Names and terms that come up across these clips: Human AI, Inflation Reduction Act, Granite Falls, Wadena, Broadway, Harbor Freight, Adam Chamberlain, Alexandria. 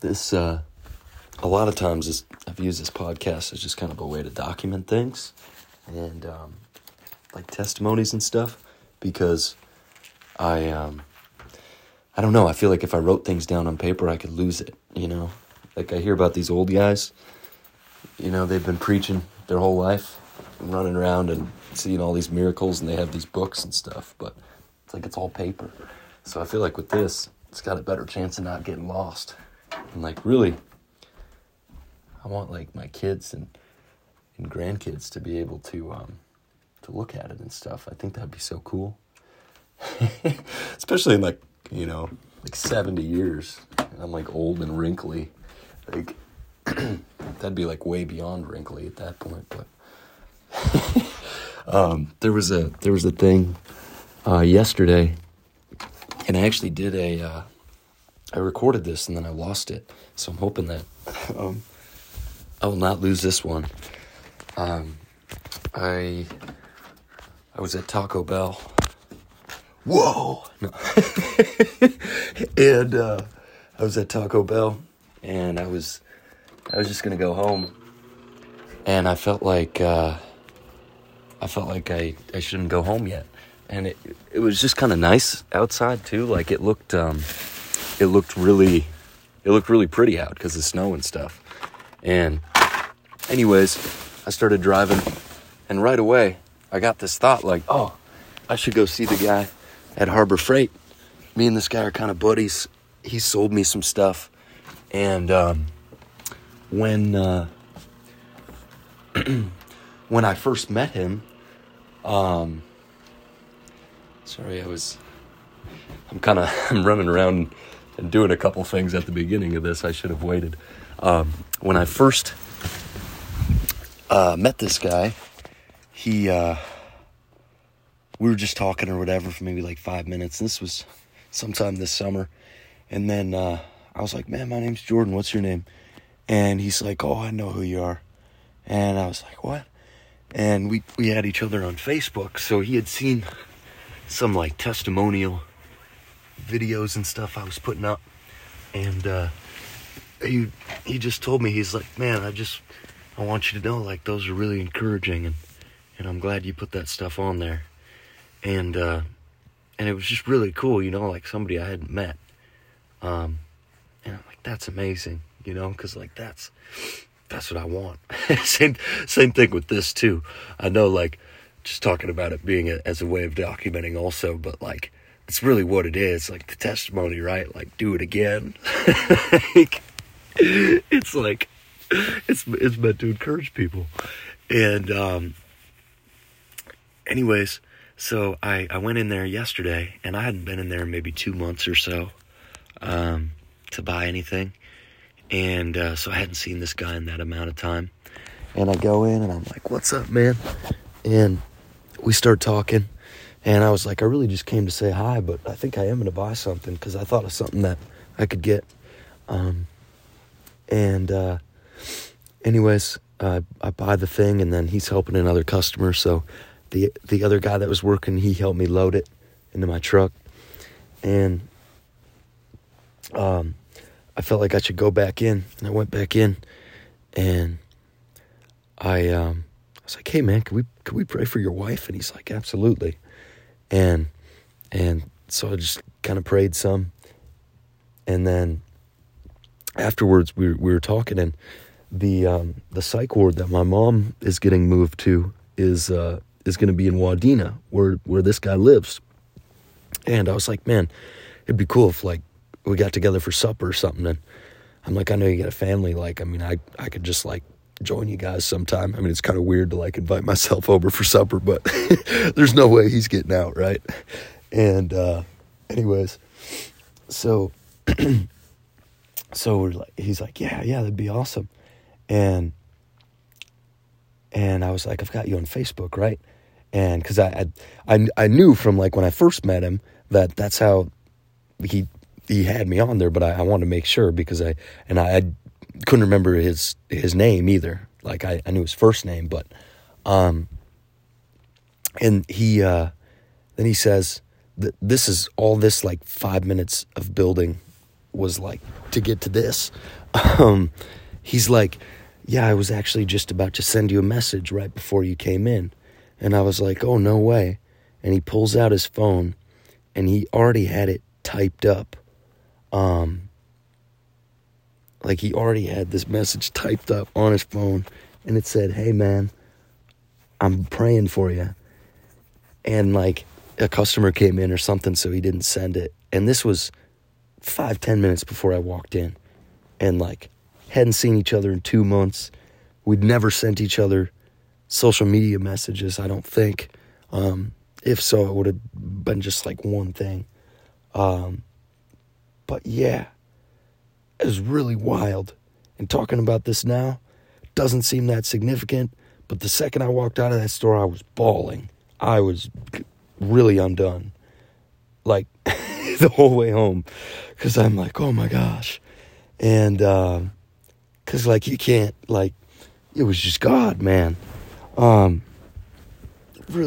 This, a lot of times I've used this podcast as just kind of a way to document things and, like testimonies and stuff, because I don't know. I feel like if I wrote things down on paper, I could lose it, you know? Like, I hear about these old guys, you know, they've been preaching their whole life and running around and seeing all these miracles, and they have these books and stuff, but it's like it's all paper. So I feel like with this, it's got a better chance of not getting lost. And, like, really, I want, like, my kids and grandkids to be able to look at it and stuff. I think that'd be so cool. Especially in, like, you know, like 70 years, and I'm, like, old and wrinkly. Like, that'd be, like, way beyond wrinkly at that point, but there was a thing yesterday, and I actually did I recorded this and then I lost it, so I'm hoping that I will not lose this one. I was at Taco Bell. Whoa! No. And I was at Taco Bell, and I was just gonna go home, and I felt like I shouldn't go home yet. And it was just kind of nice outside too. Like, it looked really pretty out because of snow and stuff. And anyways, I started driving, and right away I got this thought, like, oh, I should go see the guy at Harbor Freight. Me and this guy are kind of buddies. He sold me some stuff. And when I first met him, I'm running around and doing a couple things at the beginning of this. I should have waited. When I first met this guy, we were just talking or whatever for maybe like 5 minutes. This was sometime this summer. And then I was like, man, my name's Jordan. What's your name? And he's like, oh, I know who you are. And I was like, what? And we had each other on Facebook. So he had seen some, like, testimonial videos and stuff I was putting up. And he just told me, he's like, man, I want you to know, like, those are really encouraging. And I'm glad you put that stuff on there. And it was just really cool, you know, like somebody I hadn't met. And I'm like, that's amazing, you know, because, like, that's what I want. Same thing with this too. I know, like, just talking about it being as a way of documenting also, but, like, it's really what it is, like the testimony, right? Like, do it again. Like, it's like, it's meant to encourage people. And, anyways, so I went in there yesterday, and I hadn't been in there in maybe 2 months or so, to buy anything. And, so I hadn't seen this guy in that amount of time. And I go in and I'm like, what's up, man? And we start talking, and I was like, I really just came to say hi, but I think I am going to buy something because I thought of something that I could get. I buy the thing, and then he's helping another customer. So the other guy that was working, he helped me load it into my truck. And I felt like I should go back in, and I went back in, and I was like, hey, man, can we pray for your wife? And he's like, absolutely. And so I just kind of prayed some. And then afterwards we were talking, and the psych ward that my mom is getting moved to is going to be in Wadena, where this guy lives. And I was like, man, it'd be cool if, like, we got together for supper or something. And I'm like, I know you got a family. Like, I mean, I could just, like, join you guys sometime. I mean, it's kind of weird to, like, invite myself over for supper, but there's no way he's getting out, right? And anyways, so so we're like, he's like, yeah, that'd be awesome. And I was like, I've got you on Facebook, right? And because I knew from, like, when I first met him that that's how he had me on there, but I wanted to make sure because I couldn't remember his name either. Like, I knew his first name, but, and he, then he says that this is all this, like, 5 minutes of building was like, to get to this, he's like, yeah, I was actually just about to send you a message right before you came in. And I was like, oh, no way. And he pulls out his phone, and he already had it typed up. Like, he already had this message typed up on his phone, and it said, hey, man, I'm praying for you. And, like, a customer came in or something, so he didn't send it. And this was 5-10 minutes before I walked in. And, like, hadn't seen each other in 2 months. We'd never sent each other social media messages, I don't think. If so, it would have been just, like, one thing. But, yeah, it was really wild. And talking about this now doesn't seem that significant. But the second I walked out of that store, I was bawling. I was really undone, like, the whole way home, because I'm like, oh, my gosh. And because, like, you can't, like, it was just God, man. Really,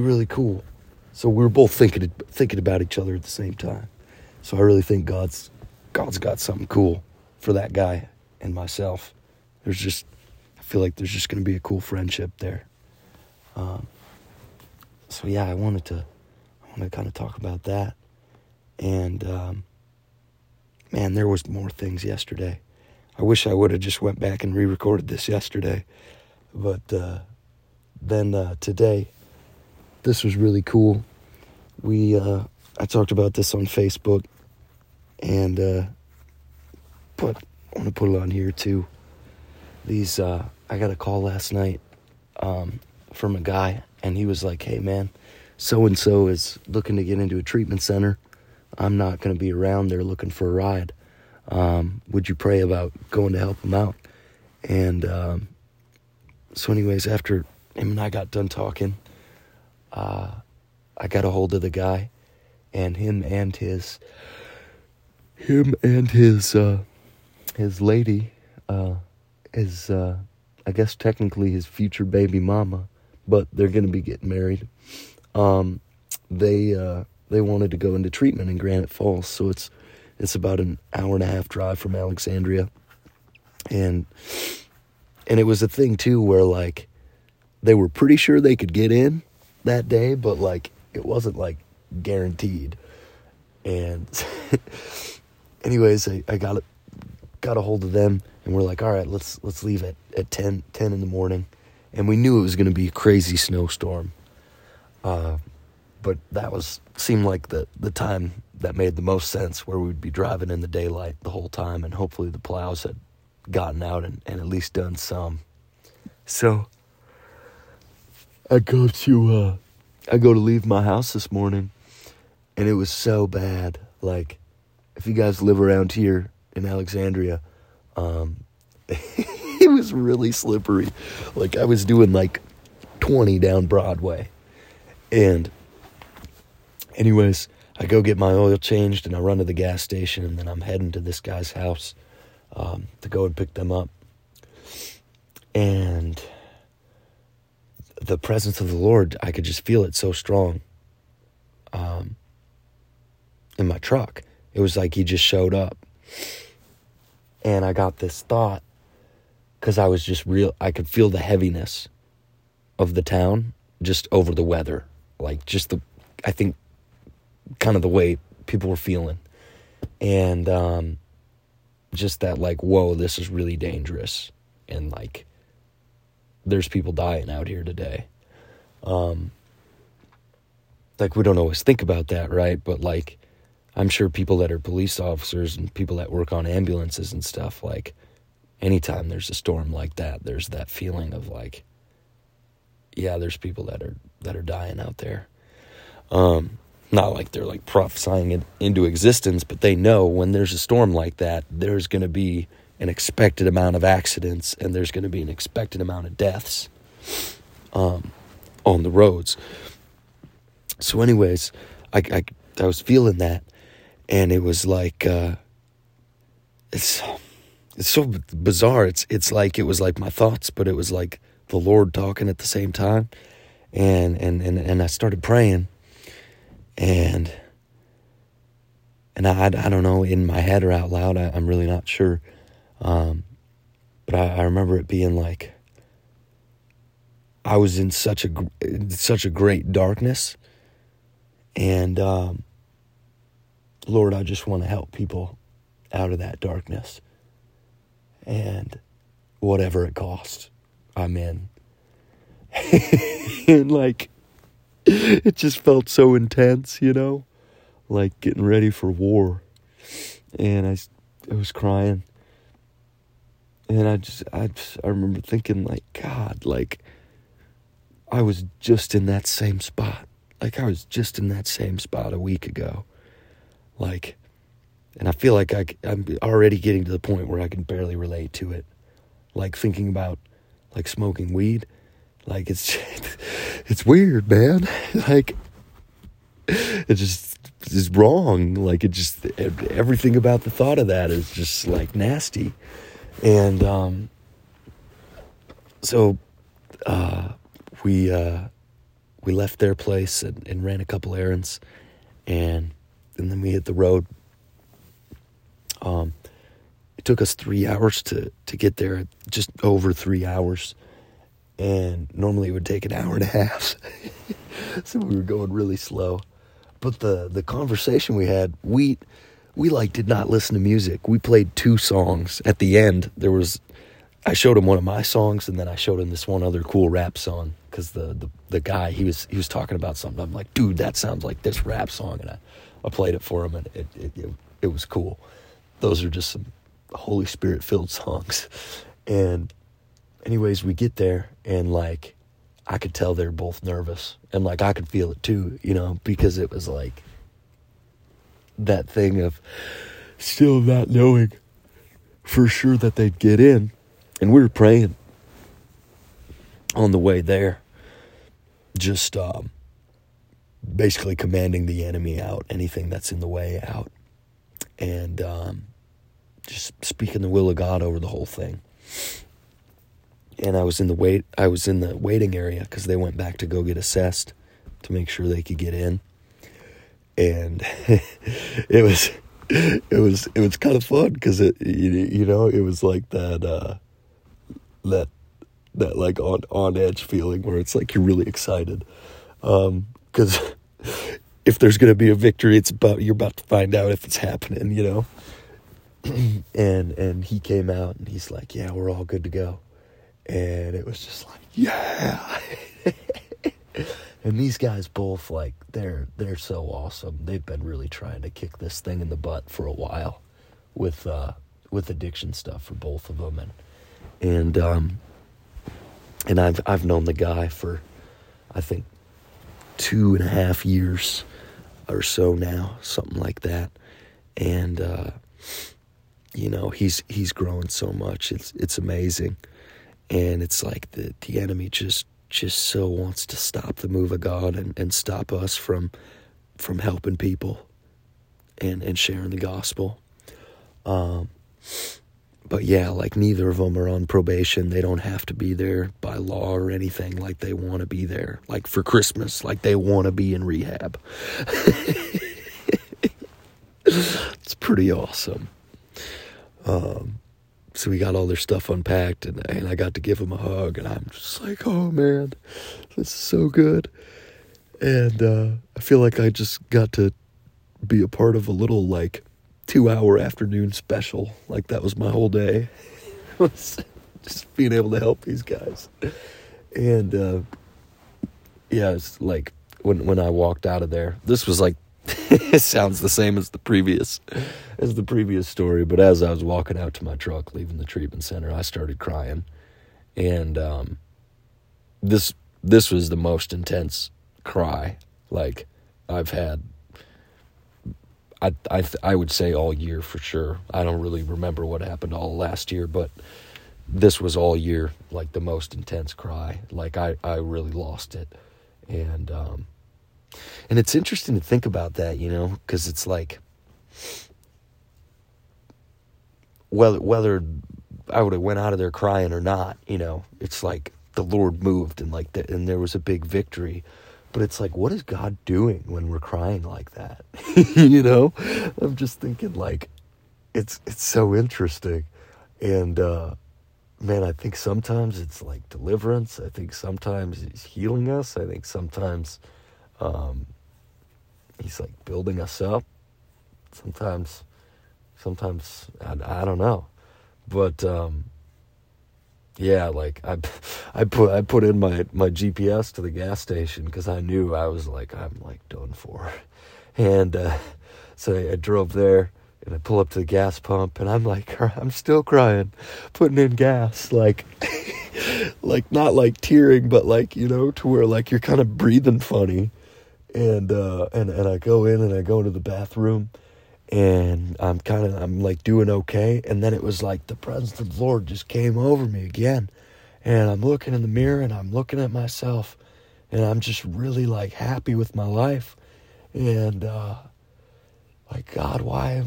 really cool. So we were both thinking about each other at the same time. So I really think God's got something cool for that guy and myself. I feel like there's just going to be a cool friendship there. So yeah, I wanted to kind of talk about that. And, man, there was more things yesterday. I wish I would have just went back and re-recorded this yesterday. But then today, this was really cool. I talked about this on Facebook, and I want to put it on here too. I got a call last night from a guy, and he was like, hey, man, so-and-so is looking to get into a treatment center. I'm not going to be around. They're looking for a ride. Would you pray about going to help them out? And so anyways, after him and I got done talking, I got a hold of the guy, and his lady, is I guess technically his future baby mama, but they're going to be getting married. They wanted to go into treatment in Granite Falls, so it's about an hour and a half drive from Alexandria. And it was a thing too where, like, they were pretty sure they could get in that day, but, like, it wasn't, like, guaranteed. And anyways, I got a hold of them, and we're like, all right, let's leave at 10 in the morning. And we knew it was going to be a crazy snowstorm. But that seemed like the time that made the most sense, where we would be driving in the daylight the whole time, and hopefully the plows had gotten out and at least done some. So I go to leave my house this morning, and it was so bad. Like, if you guys live around here in Alexandria, it was really slippery. Like, I was doing like 20 down Broadway. And anyways, I go get my oil changed, and I run to the gas station, and then I'm heading to this guy's house to go and pick them up. And the presence of the Lord, I could just feel it so strong in my truck. It was like he just showed up. And I got this thought, because I could feel the heaviness of the town just over the weather. Like, just I think, kind of the way people were feeling. And just that, like, whoa, this is really dangerous. And, like, there's people dying out here today. Like, we don't always think about that, right? But, like, I'm sure people that are police officers and people that work on ambulances and stuff, like, anytime there's a storm like that, there's that feeling of, like, yeah, there's people that are dying out there. Not like they're, like, prophesying it into existence, but they know when there's a storm like that, there's going to be an expected amount of accidents, and there's going to be an expected amount of deaths on the roads. So anyways, I was feeling that, and it was like, it's so bizarre. It's like, it was like my thoughts, but it was like the Lord talking at the same time. And I started praying, and And I don't know, in my head or out loud, I'm really not sure. But I remember it being like, I was in such a great darkness. And, Lord, I just want to help people out of that darkness. And whatever it costs, I'm in. And like, it just felt so intense, you know, like getting ready for war. And I was crying. And I remember thinking, like, God, like, I was just in that same spot. Like, I was just in that same spot a week ago. Like, and I feel like I'm already getting to the point where I can barely relate to it. Like, thinking about, like, smoking weed. Like, it's weird, man. Like, it just is wrong. Like, it just, everything about the thought of that is just, like, nasty. And, we left their place and ran a couple errands, and then we hit the road. It took us 3 hours to get there, just over 3 hours. And normally it would take an hour and a half. So we were going really slow. But the conversation we had, we like did not listen to music. We played two songs. At the end, I showed him one of my songs, and then I showed him this one other cool rap song, because the guy, he was talking about something. I'm like, dude, that sounds like this rap song, and I played it for him, and it was cool. Those are just some Holy Spirit-filled songs. And anyways, we get there, and, like, I could tell they're both nervous, and, like, I could feel it too, you know, because it was, like, that thing of still not knowing for sure that they'd get in. And we were praying on the way there, just basically commanding the enemy out, anything that's in the way out, and just speaking the will of God over the whole thing. And I was in the waiting area because they went back to go get assessed to make sure they could get in, and it was kind of fun because it was like that. That like on edge feeling where it's like you're really excited, because if there's gonna be a victory, you're about to find out if it's happening, you know. and he came out and he's like, yeah, we're all good to go, and it was just like, yeah. And these guys both, like, they're so awesome. They've been really trying to kick this thing in the butt for a while with addiction stuff for both of them, and I've known the guy for, I think, 2.5 years or so now, something like that. And, you know, he's grown so much. It's amazing. And it's like the enemy just so wants to stop the move of God and stop us from helping people and sharing the gospel. But yeah, like, neither of them are on probation. They don't have to be there by law or anything. Like, they want to be there, like, for Christmas. Like, they want to be in rehab. It's pretty awesome. So we got all their stuff unpacked, and I got to give them a hug. And I'm just like, oh, man, this is so good. And I feel like I just got to be a part of a little, like, 2-hour afternoon special. Like, that was my whole day, was just being able to help these guys. And yeah, it's like when I walked out of there, this was like it sounds the same as the previous story, but as I was walking out to my truck leaving the treatment center, I started crying. And this was the most intense cry, like, I've had, I would say, all year for sure. I don't really remember what happened all last year, but this was all year, like, the most intense cry. Like, I really lost it. And and it's interesting to think about that, you know, because it's like, whether I would have went out of there crying or not, you know, it's like the Lord moved, and like that, and there was a big victory. But it's like, what is God doing when we're crying like that? You know, I'm just thinking like, it's so interesting. And, man, I think sometimes it's like deliverance. I think sometimes he's healing us. I think sometimes, he's like building us up. Sometimes I don't know, but, yeah, like I put in my GPS to the gas station because I knew I was like, I'm like done for. And so I drove there and I pull up to the gas pump and I'm like, I'm still crying, putting in gas, like, like not like tearing, but like, you know, to where like you're kind of breathing funny. And I go in and I go into the bathroom. And I'm like doing okay. And then it was like the presence of the Lord just came over me again. And I'm looking in the mirror and I'm looking at myself and I'm just really like happy with my life. And, like, God, why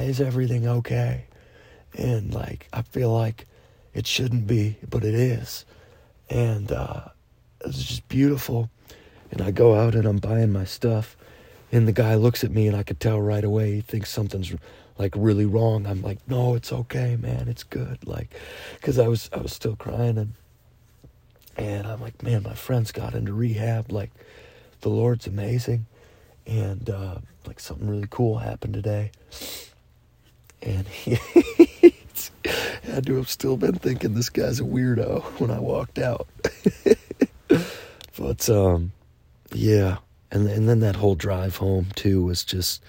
is everything okay? And like, I feel like it shouldn't be, but it is. And, it was just beautiful. And I go out and I'm buying my stuff. And the guy looks at me and I could tell right away he thinks something's like really wrong. I'm like, no, it's okay, man. It's good. Like, cause I was still crying and I'm like, man, my friends got into rehab. Like the Lord's amazing. And, like something really cool happened today. And he had to have still been thinking this guy's a weirdo when I walked out. But, yeah. And then that whole drive home too was just,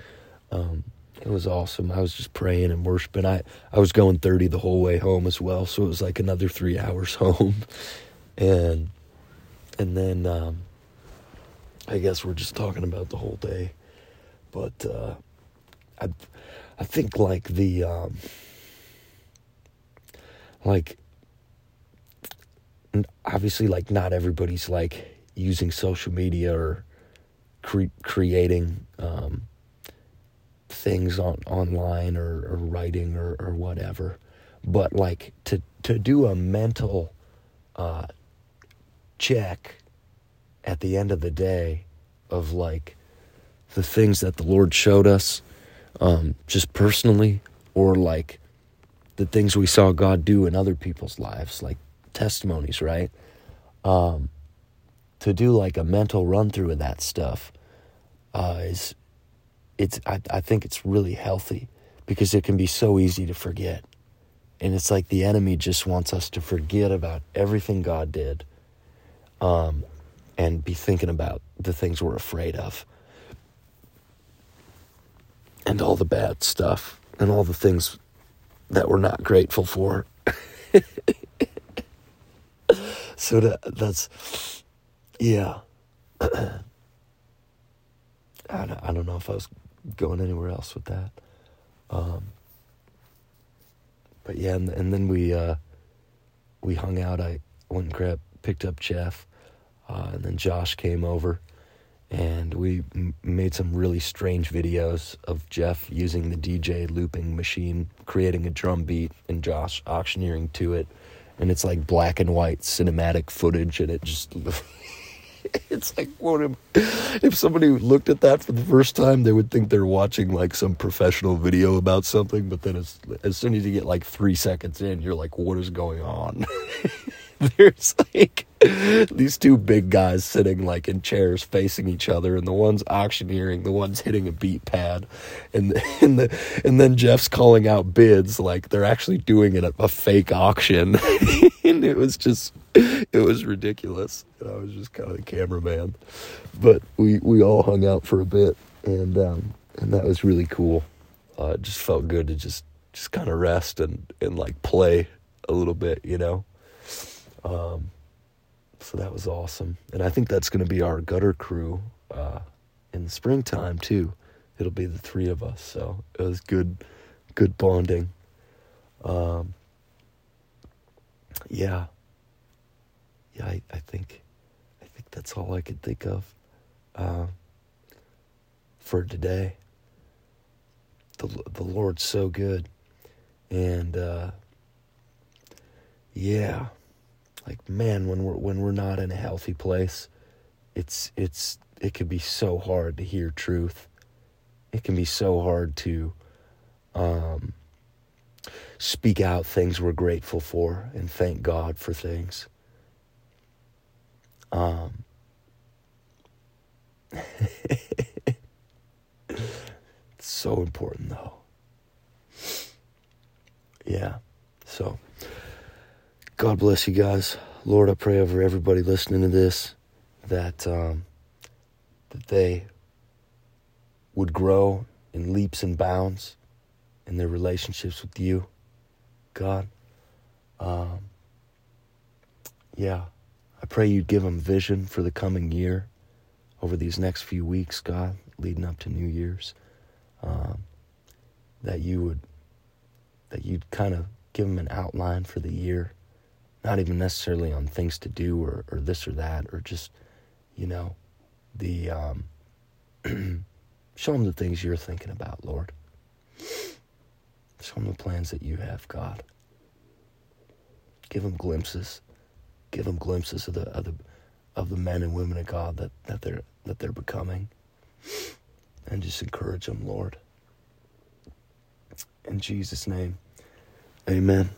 it was awesome. I was just praying and worshiping. I was going 30 the whole way home as well. So it was like another 3 hours home. And then, I guess we're just talking about the whole day, but, I think like the, like, obviously like not everybody's like using social media or creating things online or writing or whatever, but like to do a mental check at the end of the day of like the things that the Lord showed us, just personally, or like the things we saw God do in other people's lives, like testimonies, right? To do like a mental run through of that stuff I think it's really healthy, because it can be so easy to forget. And it's like the enemy just wants us to forget about everything God did, and be thinking about the things we're afraid of and all the bad stuff and all the things that we're not grateful for. So that's... yeah. I don't know if I was going anywhere else with that. But yeah, and then we hung out. I went and picked up Jeff, and then Josh came over, and we made some really strange videos of Jeff using the DJ looping machine, creating a drum beat, and Josh auctioneering to it. And it's like black and white cinematic footage, and it just... It's like, if somebody looked at that for the first time, they would think they're watching like some professional video about something. But then as soon as you get like 3 seconds in, you're like, what is going on? There's like these two big guys sitting like in chairs facing each other, and the one's auctioneering, the one's hitting a beat pad, and then Jeff's calling out bids like they're actually doing it at a fake auction. And it was ridiculous. And I was just kind of the cameraman, but we all hung out for a bit, and that was really cool. It just felt good to just kind of rest and like play a little bit, you know. So that was awesome. And I think that's going to be our gutter crew, in the springtime too. It'll be the three of us. So it was good bonding. Yeah. Yeah. I think that's all I could think of, for today. The Lord's so good. And, yeah. Like, man, when we're not in a healthy place, it can be so hard to hear truth. It can be so hard to speak out things we're grateful for and thank God for things. It's so important, though. Yeah. So God bless you guys. Lord, I pray over everybody listening to this that that they would grow in leaps and bounds in their relationships with you, God. Yeah, I pray you'd give them vision for the coming year, over these next few weeks, God, leading up to New Year's. That you'd kind of give them an outline for the year, not even necessarily on things to do or this or that, or just, you know, the show them the things you're thinking about, Lord. Show them the plans that you have, God. Give them glimpses. Give them glimpses of the men and women of God that they're becoming, and just encourage them, Lord. In Jesus' name, amen.